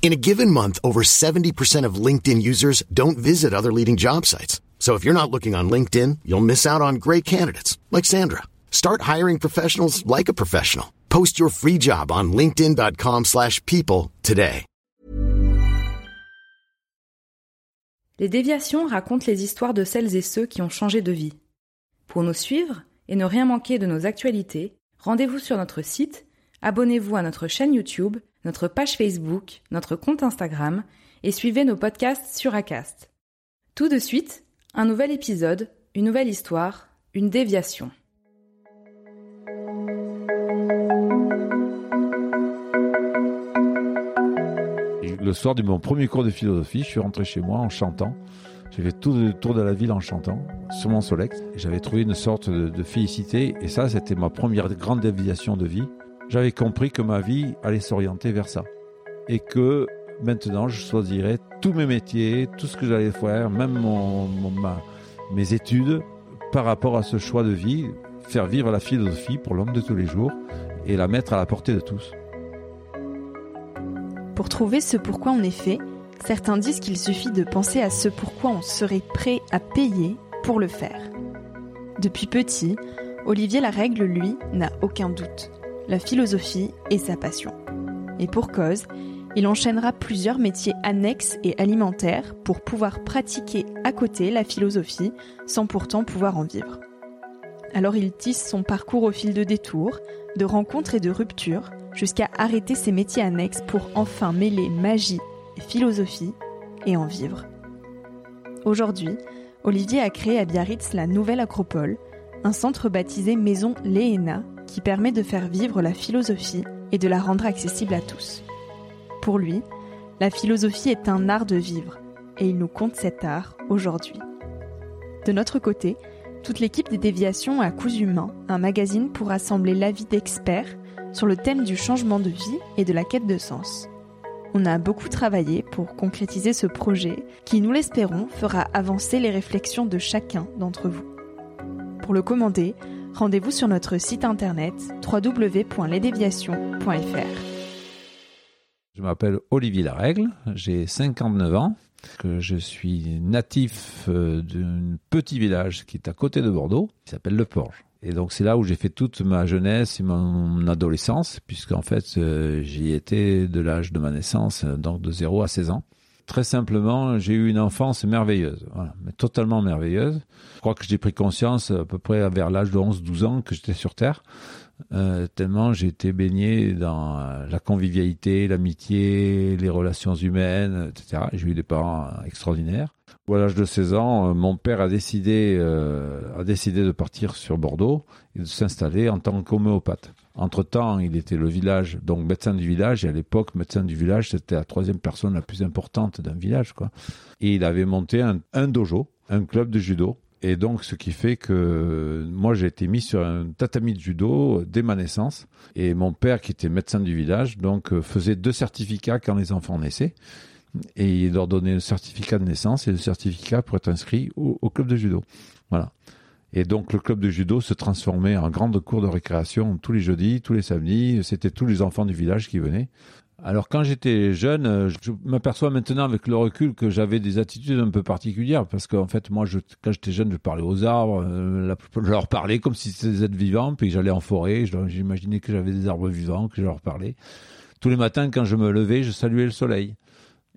In a given month, over 70% of LinkedIn users don't visit other leading job sites. So if you're not looking on LinkedIn, you'll miss out on great candidates, like Sandra. Start hiring professionals like a professional. Post your free job on linkedin.com/people today. Les Déviations racontent les histoires de celles et ceux qui ont changé de vie. Pour nous suivre et ne rien manquer de nos actualités, rendez-vous sur notre site, abonnez-vous à notre chaîne YouTube, notre page Facebook, notre compte Instagram et suivez nos podcasts sur Acast. Tout de suite, un nouvel épisode, une nouvelle histoire, une déviation. Le soir de mon premier cours de philosophie, je suis rentré chez moi en chantant. J'ai fait tout le tour de la ville en chantant, sur mon Solex. J'avais trouvé une sorte de félicité et ça, c'était ma première grande déviation de vie. J'avais compris que ma vie allait s'orienter vers ça. Et que maintenant, je choisirais tous mes métiers, tout ce que j'allais faire, même mes études, par rapport à ce choix de vie, faire vivre la philosophie pour l'homme de tous les jours et la mettre à la portée de tous. Pour trouver ce pourquoi on est fait, certains disent qu'il suffit de penser à ce pourquoi on serait prêt à payer pour le faire. Depuis petit, Olivier Larègle, lui, n'a aucun doute. La philosophie est sa passion. Et pour cause, il enchaînera plusieurs métiers annexes et alimentaires pour pouvoir pratiquer à côté la philosophie sans pourtant pouvoir en vivre. Alors il tisse son parcours au fil de détours, de rencontres et de ruptures, jusqu'à arrêter ses métiers annexes pour enfin mêler magie et philosophie et en vivre. Aujourd'hui, Olivier a créé à Biarritz la Nouvelle Acropole, un centre baptisé Maison Léna qui permet de faire vivre la philosophie et de la rendre accessible à tous. Pour lui, la philosophie est un art de vivre et il nous conte cet art aujourd'hui. De notre côté, toute l'équipe des Déviations a Cousu Main, un magazine pour rassembler l'avis d'experts sur le thème du changement de vie et de la quête de sens. On a beaucoup travaillé pour concrétiser ce projet qui, nous l'espérons, fera avancer les réflexions de chacun d'entre vous. Pour le commander, rendez-vous sur notre site internet www.lesdeviations.fr. Je m'appelle Olivier Larègle, j'ai 59 ans, que je suis natif d'un petit village qui est à côté de Bordeaux, qui s'appelle Le Porge. Et donc c'est là où j'ai fait toute ma jeunesse et mon adolescence, puisqu'en fait j'y étais de l'âge de ma naissance, donc de 0 à 16 ans. Très simplement, j'ai eu une enfance merveilleuse, voilà, mais totalement merveilleuse. Je crois que j'ai pris conscience à peu près vers l'âge de 11-12 ans que j'étais sur Terre, tellement j'ai été baigné dans la convivialité, l'amitié, les relations humaines, etc. J'ai eu des parents extraordinaires. À l'âge de 16 ans, mon père a décidé de partir sur Bordeaux et de s'installer en tant qu'homéopathe. Entre-temps, il était le village, donc médecin du village. Et à l'époque, médecin du village, c'était la troisième personne la plus importante d'un village, quoi. Et il avait monté un dojo, un club de judo. Et donc, ce qui fait que moi, j'ai été mis sur un tatami de judo dès ma naissance. Et mon père, qui était médecin du village, donc faisait 2 certificats quand les enfants naissaient. Et il leur donnait le certificat de naissance et le certificat pour être inscrit au club de judo. Voilà. Et donc le club de judo se transformait en grande cour de récréation tous les jeudis, tous les samedis. C'était tous les enfants du village qui venaient. Alors quand j'étais jeune, je m'aperçois maintenant avec le recul que j'avais des attitudes un peu particulières parce qu'en fait moi, quand j'étais jeune, je parlais aux arbres, je leur parlais comme si c'était des êtres vivants, puis j'allais en forêt, j'imaginais que j'avais des arbres vivants, que je leur parlais. Tous les matins quand je me levais, je saluais le soleil.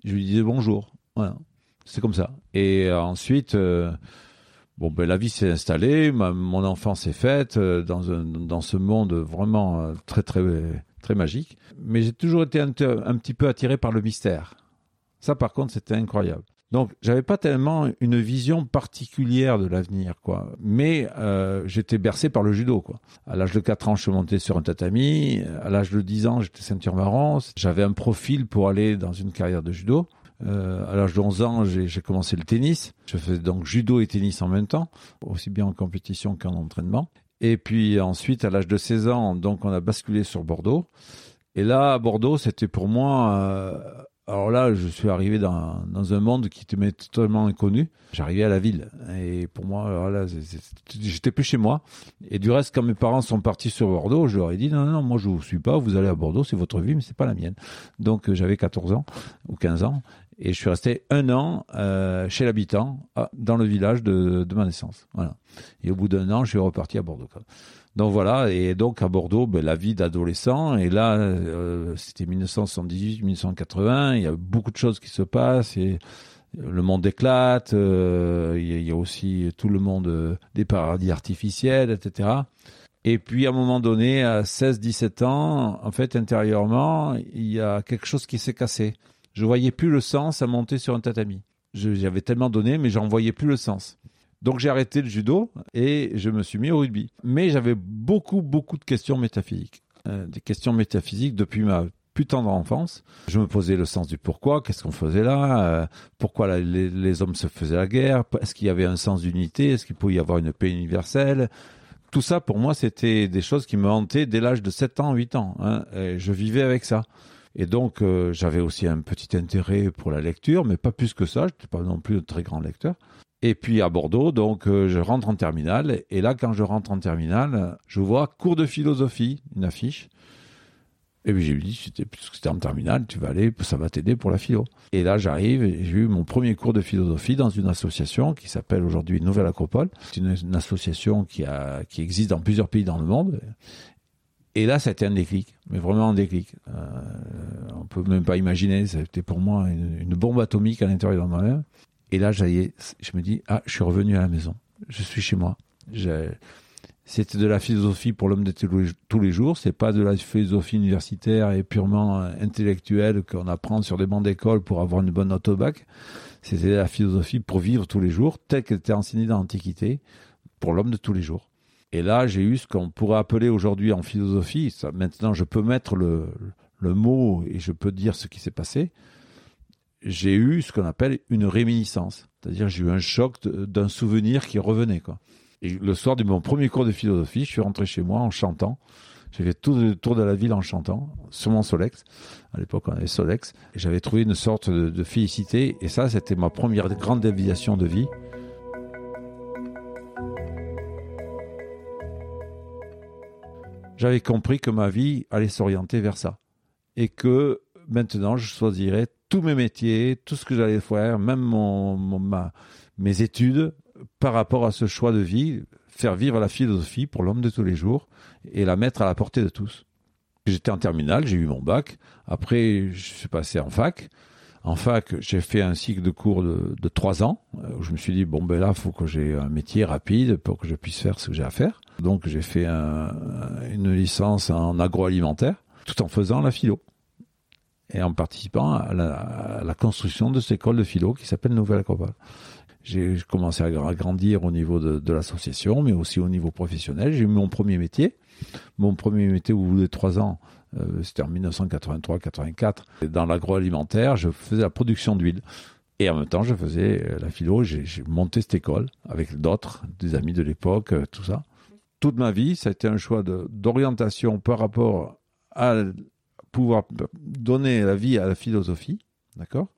Je lui disais bonjour, voilà, c'est comme ça. Et ensuite, la vie s'est installée, mon enfance est faite dans ce monde vraiment très, très, très magique. Mais j'ai toujours été un petit peu attiré par le mystère. Ça, par contre, c'était incroyable. Donc, j'avais pas tellement une vision particulière de l'avenir, quoi. Mais j'étais bercé par le judo, quoi. À l'âge de 4 ans, je suis monté sur un tatami. À l'âge de 10 ans, j'étais ceinture marron. J'avais un profil pour aller dans une carrière de judo. À l'âge de 11 ans, j'ai commencé le tennis. Je faisais donc judo et tennis en même temps, aussi bien en compétition qu'en entraînement. Et puis ensuite, à l'âge de 16 ans, donc on a basculé sur Bordeaux. Et là, à Bordeaux, c'était pour moi... Alors là, je suis arrivé dans un monde qui m'est totalement inconnu. J'arrivais à la ville. Et pour moi, alors là, j'étais plus chez moi. Et du reste, quand mes parents sont partis sur Bordeaux, je leur ai dit, non, moi je ne vous suis pas, vous allez à Bordeaux, c'est votre vie, mais ce n'est pas la mienne. Donc j'avais 14 ans ou 15 ans. Et je suis resté 1 an chez l'habitant, dans le village de ma naissance. Voilà. Et au bout d'1 an, je suis reparti à Bordeaux. Donc voilà, et donc à Bordeaux, la vie d'adolescent, et là, c'était 1978, 1980, il y a beaucoup de choses qui se passent, et le monde éclate, il y a aussi tout le monde des paradis artificiels, etc. Et puis à un moment donné, à 16-17 ans, en fait, intérieurement, il y a quelque chose qui s'est cassé. Je voyais plus le sens à monter sur un tatami. J'avais tellement donné, mais j'en voyais plus le sens. Donc j'ai arrêté le judo et je me suis mis au rugby. Mais j'avais beaucoup de questions métaphysiques. Des questions métaphysiques depuis ma plus tendre enfance. Je me posais le sens du pourquoi, qu'est-ce qu'on faisait là, pourquoi les hommes se faisaient la guerre, est-ce qu'il y avait un sens d'unité, est-ce qu'il pouvait y avoir une paix universelle ? Tout ça pour moi c'était des choses qui me hantaient dès l'âge de 7 ans, 8 ans. Et je vivais avec ça. Et donc j'avais aussi un petit intérêt pour la lecture, mais pas plus que ça, je n'étais pas non plus un très grand lecteur. Et puis à Bordeaux, donc je rentre en terminale. Et là, quand je rentre en terminale, je vois cours de philosophie, une affiche. Et puis j'ai dit, puisque c'était en terminale, tu vas aller, ça va t'aider pour la philo. Et là, j'arrive et j'ai eu mon premier cours de philosophie dans une association qui s'appelle aujourd'hui Nouvelle Acropole. C'est une association qui existe dans plusieurs pays dans le monde. Et là, ça a été un déclic, mais vraiment un déclic. On peut même pas imaginer, c'était pour moi une bombe atomique à l'intérieur de moi-même. Et là, je me dis, je suis revenu à la maison, je suis chez moi. C'était de la philosophie pour l'homme de tous les jours, c'est pas de la philosophie universitaire et purement intellectuelle qu'on apprend sur des bancs d'école pour avoir une bonne note au bac. C'était de la philosophie pour vivre tous les jours, telle qu'elle était enseignée dans l'Antiquité, pour l'homme de tous les jours. Et là, j'ai eu ce qu'on pourrait appeler aujourd'hui en philosophie, ça, maintenant je peux mettre le mot et je peux dire ce qui s'est passé, j'ai eu ce qu'on appelle une réminiscence. C'est-à-dire, j'ai eu un choc d'un souvenir qui revenait, quoi. Et le soir de mon premier cours de philosophie, je suis rentré chez moi en chantant. J'ai fait tout le tour de la ville en chantant, sur mon Solex. À l'époque, on avait Solex. Et j'avais trouvé une sorte de félicité. Et ça, c'était ma première grande déviation de vie. J'avais compris que ma vie allait s'orienter vers ça. Et que maintenant, je choisirais tous mes métiers, tout ce que j'allais faire, même mes études, par rapport à ce choix de vie, faire vivre la philosophie pour l'homme de tous les jours et la mettre à la portée de tous. J'étais en terminale, j'ai eu mon bac. Après, je suis passé en fac. En fac, j'ai fait un cycle de cours de 3 ans, où je me suis dit, là, il faut que j'ai un métier rapide pour que je puisse faire ce que j'ai à faire. Donc, j'ai fait une licence en agroalimentaire, tout en faisant la philo. Et en participant à la construction de cette école de philo qui s'appelle Nouvelle Acropole. J'ai commencé à grandir au niveau de l'association, mais aussi au niveau professionnel. J'ai eu mon premier métier. Mon premier métier au bout de 3 ans, c'était en 1983-84. Dans l'agroalimentaire, je faisais la production d'huile. Et en même temps, je faisais la philo. J'ai monté cette école avec d'autres, des amis de l'époque, tout ça. Toute ma vie, ça a été un choix d'orientation par rapport à pouvoir donner la vie à la philosophie, d'accord ?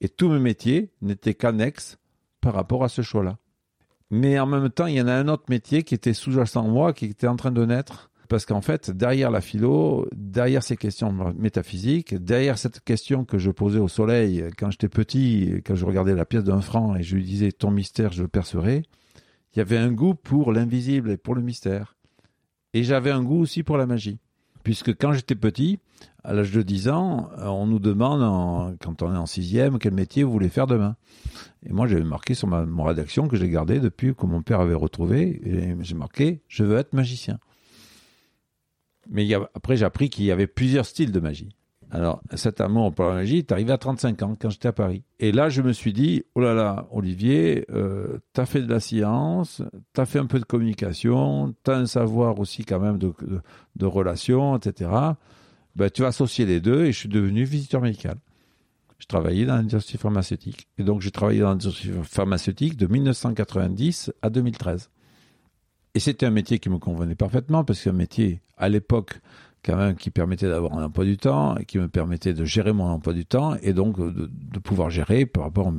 Et tous mes métiers n'étaient qu'annexes par rapport à ce choix-là. Mais en même temps, il y en a un autre métier qui était sous-jacent en moi, qui était en train de naître. Parce qu'en fait, derrière la philo, derrière ces questions métaphysiques, derrière cette question que je posais au soleil quand j'étais petit, quand je regardais la pièce d'1 franc et je lui disais « ton mystère, je le percerai », il y avait un goût pour l'invisible et pour le mystère. Et j'avais un goût aussi pour la magie. Puisque quand j'étais petit, à l'âge de 10 ans, on nous demande, quand on est en 6e, quel métier vous voulez faire demain. Et moi, j'avais marqué sur mon rédaction que j'ai gardée depuis que mon père avait retrouvé, et j'ai marqué « je veux être magicien ». Mais après, j'ai appris qu'il y avait plusieurs styles de magie. Alors, cet amour pour la magie est arrivé à 35 ans, quand j'étais à Paris. Et là, je me suis dit, oh là là, Olivier, t'as fait de la science, t'as fait un peu de communication, t'as un savoir aussi quand même de relations, etc. Ben, tu vas associer les deux et je suis devenu visiteur médical. Je travaillais dans l'industrie pharmaceutique. Et donc, j'ai travaillé dans l'industrie pharmaceutique de 1990 à 2013. Et c'était un métier qui me convenait parfaitement, parce que c'est un métier, à l'époque, quand même, qui permettait d'avoir un emploi du temps, et qui me permettait de gérer mon emploi du temps, et donc de pouvoir gérer par rapport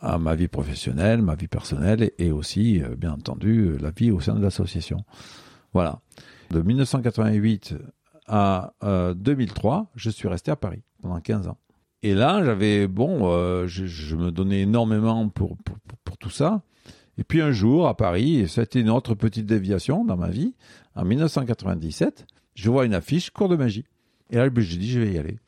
à ma vie professionnelle, ma vie personnelle, et aussi, bien entendu, la vie au sein de l'association. Voilà. De 1988 à 2003, je suis resté à Paris pendant 15 ans. Et là, je me donnais énormément pour tout ça. Et puis un jour, à Paris, c'était une autre petite déviation dans ma vie, en 1997, je vois une affiche cours de magie. Et là, je dis, je vais y aller.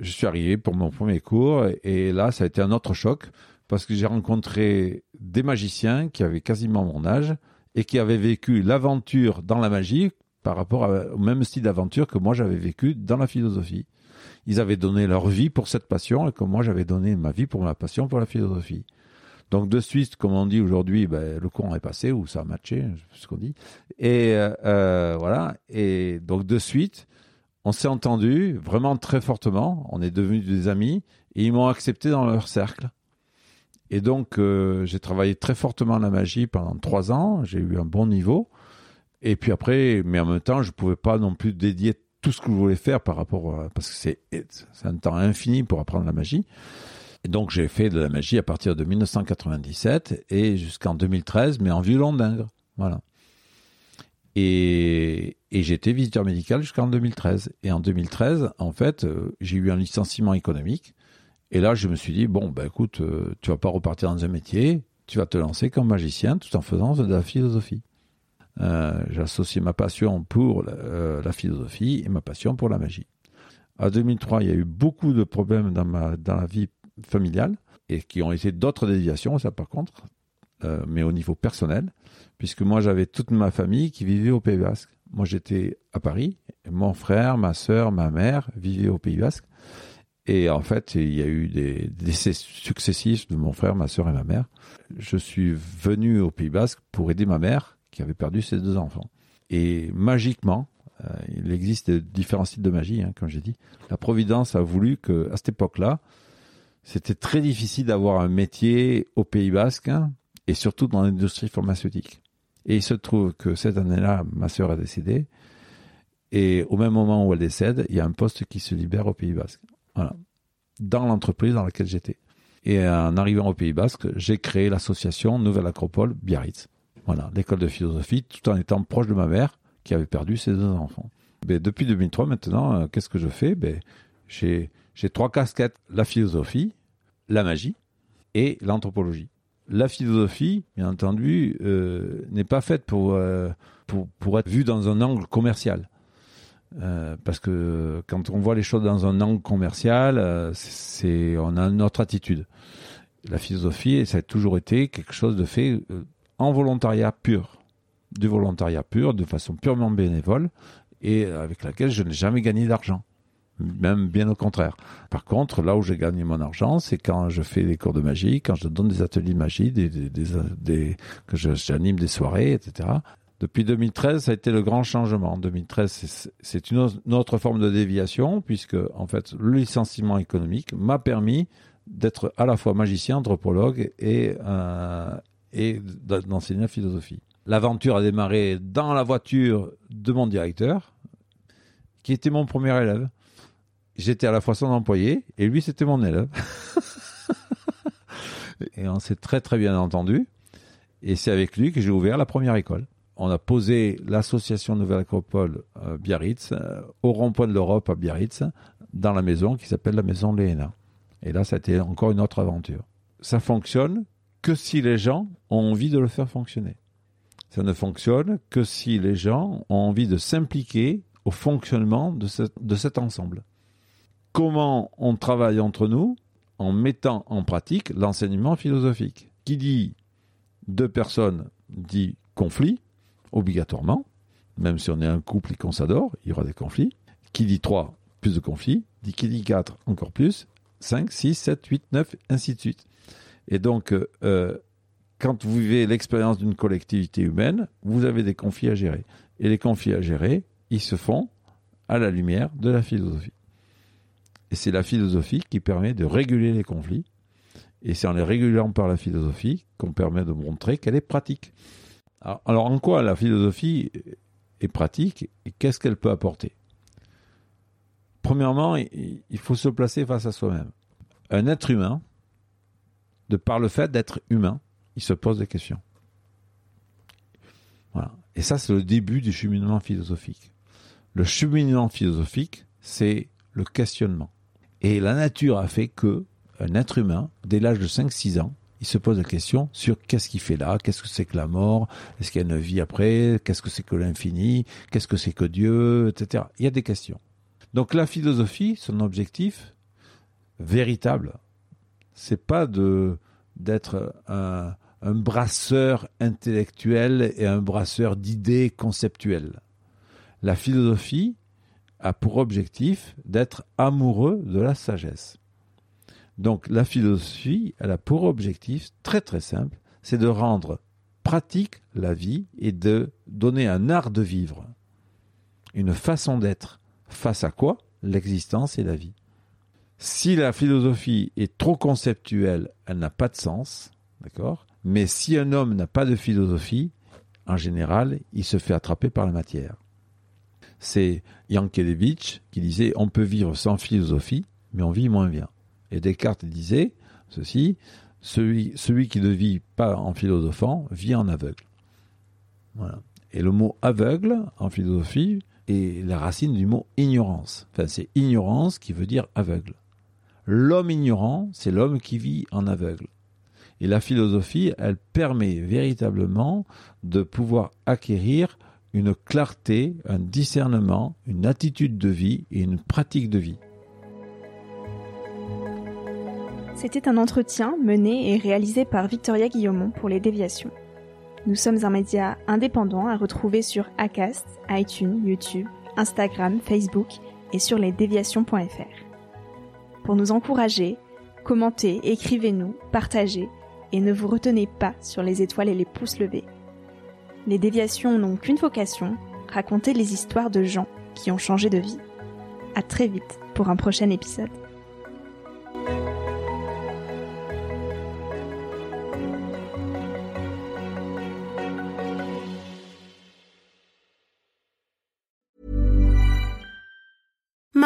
Je suis arrivé pour mon premier cours, et là, ça a été un autre choc, parce que j'ai rencontré des magiciens qui avaient quasiment mon âge, et qui avaient vécu l'aventure dans la magie, par rapport au même style d'aventure que moi j'avais vécu dans la philosophie. Ils avaient donné leur vie pour cette passion, et que moi j'avais donné ma vie pour ma passion pour la philosophie. Donc, de suite, comme on dit aujourd'hui, le courant est passé, ou ça a matché, c'est ce qu'on dit. Et voilà. Et donc, de suite, on s'est entendus vraiment très fortement. On est devenus des amis et ils m'ont accepté dans leur cercle. Et donc, j'ai travaillé très fortement la magie pendant 3 ans. J'ai eu un bon niveau. Et puis après, mais en même temps, je ne pouvais pas non plus dédier tout ce que je voulais faire par rapport à... Parce que c'est un temps infini pour apprendre la magie. Et donc, j'ai fait de la magie à partir de 1997 et jusqu'en 2013, mais en violon d'Ingres. Voilà. Et j'étais visiteur médical jusqu'en 2013. Et en 2013, en fait, j'ai eu un licenciement économique. Et là, je me suis dit, écoute, tu ne vas pas repartir dans un métier, tu vas te lancer comme magicien tout en faisant de la philosophie. J'ai associé ma passion pour la philosophie et ma passion pour la magie. En 2003, il y a eu beaucoup de problèmes dans la vie familiale, et qui ont été d'autres déviations, ça par contre, mais au niveau personnel, puisque moi j'avais toute ma famille qui vivait au Pays Basque. Moi j'étais à Paris, et mon frère, ma sœur, ma mère vivaient au Pays Basque, et en fait il y a eu des décès successifs de mon frère, ma sœur et ma mère. Je suis venu au Pays Basque pour aider ma mère qui avait perdu ses 2 enfants. Et magiquement, il existe différents styles de magie, comme j'ai dit, la Providence a voulu qu'à cette époque-là, c'était très difficile d'avoir un métier au Pays Basque, et surtout dans l'industrie pharmaceutique. Et il se trouve que cette année-là, ma sœur a décédé, et au même moment où elle décède, il y a un poste qui se libère au Pays Basque. Voilà. Dans l'entreprise dans laquelle j'étais. Et en arrivant au Pays Basque, j'ai créé l'association Nouvelle Acropole Biarritz. Voilà, l'école de philosophie, tout en étant proche de ma mère, qui avait perdu ses 2 enfants. Mais depuis 2003, maintenant, qu'est-ce que je fais ? J'ai 3 casquettes, la philosophie, la magie et l'anthropologie. La philosophie, bien entendu, n'est pas faite pour être vue dans un angle commercial. Parce que quand on voit les choses dans un angle commercial, on a une autre attitude. La philosophie, ça a toujours été quelque chose de fait en volontariat pur. Du volontariat pur, de façon purement bénévole, et avec laquelle je n'ai jamais gagné d'argent. Même bien au contraire. Par contre, là où j'ai gagné mon argent, c'est quand je fais des cours de magie, quand je donne des ateliers de magie, que j'anime des soirées, etc. Depuis 2013, ça a été le grand changement. En 2013, c'est une autre forme de déviation, puisque en fait, le licenciement économique m'a permis d'être à la fois magicien, anthropologue et d'enseigner la philosophie. L'aventure a démarré dans la voiture de mon directeur, qui était mon premier élève. J'étais à la fois son employé, et lui, c'était mon élève. Et on s'est très, très bien entendu. Et c'est avec lui que j'ai ouvert la première école. On a posé l'association Nouvelle Acropole Biarritz, au rond-point de l'Europe à Biarritz, dans la maison qui s'appelle la Maison Léna. Et là, ça a été encore une autre aventure. Ça fonctionne que si les gens ont envie de le faire fonctionner. Ça ne fonctionne que si les gens ont envie de s'impliquer au fonctionnement de cet ensemble. Comment on travaille entre nous en mettant en pratique l'enseignement philosophique. Qui dit 2 personnes dit conflit, obligatoirement, même si on est un couple et qu'on s'adore, il y aura des conflits. Qui dit 3 plus de conflits, qui dit 4, encore plus, 5, 6, 7, 8, 9, ainsi de suite. Et donc, quand vous vivez l'expérience d'une collectivité humaine, vous avez des conflits à gérer. Et les conflits à gérer, ils se font à la lumière de la philosophie. Et c'est la philosophie qui permet de réguler les conflits. Et c'est en les régulant par la philosophie qu'on permet de montrer qu'elle est pratique. Alors, en quoi la philosophie est pratique et qu'est-ce qu'elle peut apporter ? Premièrement, il faut se placer face à soi-même. Un être humain, de par le fait d'être humain, il se pose des questions. Voilà. Et ça, c'est le début du cheminement philosophique. Le cheminement philosophique, c'est le questionnement. Et la nature a fait que un être humain, dès l'âge de 5-6 ans, il se pose la question sur qu'est-ce qu'il fait là, qu'est-ce que c'est que la mort, est-ce qu'il y a une vie après, qu'est-ce que c'est que l'infini, qu'est-ce que c'est que Dieu, etc. Il y a des questions. Donc la philosophie, son objectif véritable, c'est pas d'être un brasseur intellectuel et un brasseur d'idées conceptuelles. La philosophie a pour objectif d'être amoureux de la sagesse. Donc la philosophie, elle a pour objectif très très simple, c'est de rendre pratique la vie et de donner un art de vivre, une façon d'être. Face à quoi ? L'existence et la vie. Si la philosophie est trop conceptuelle, elle n'a pas de sens, d'accord ? Mais si un homme n'a pas de philosophie, en général, il se fait attraper par la matière. C'est Kelevich qui disait « On peut vivre sans philosophie, mais on vit moins bien ». Et Descartes disait ceci, « Celui qui ne vit pas en philosophant, vit en aveugle ». Voilà. Et le mot « aveugle » en philosophie est la racine du mot « ignorance ». Enfin, c'est « ignorance » qui veut dire « aveugle ». L'homme ignorant, c'est l'homme qui vit en aveugle. Et la philosophie, elle permet véritablement de pouvoir acquérir une clarté, un discernement, une attitude de vie et une pratique de vie. C'était un entretien mené et réalisé par Victoria Guillaumont pour Les Déviations. Nous sommes un média indépendant à retrouver sur Acast, iTunes, YouTube, Instagram, Facebook et sur lesdéviations.fr. Pour nous encourager, commentez, écrivez-nous, partagez et ne vous retenez pas sur les étoiles et les pouces levés. Les Déviations n'ont qu'une vocation, raconter les histoires de gens qui ont changé de vie. À très vite pour un prochain épisode.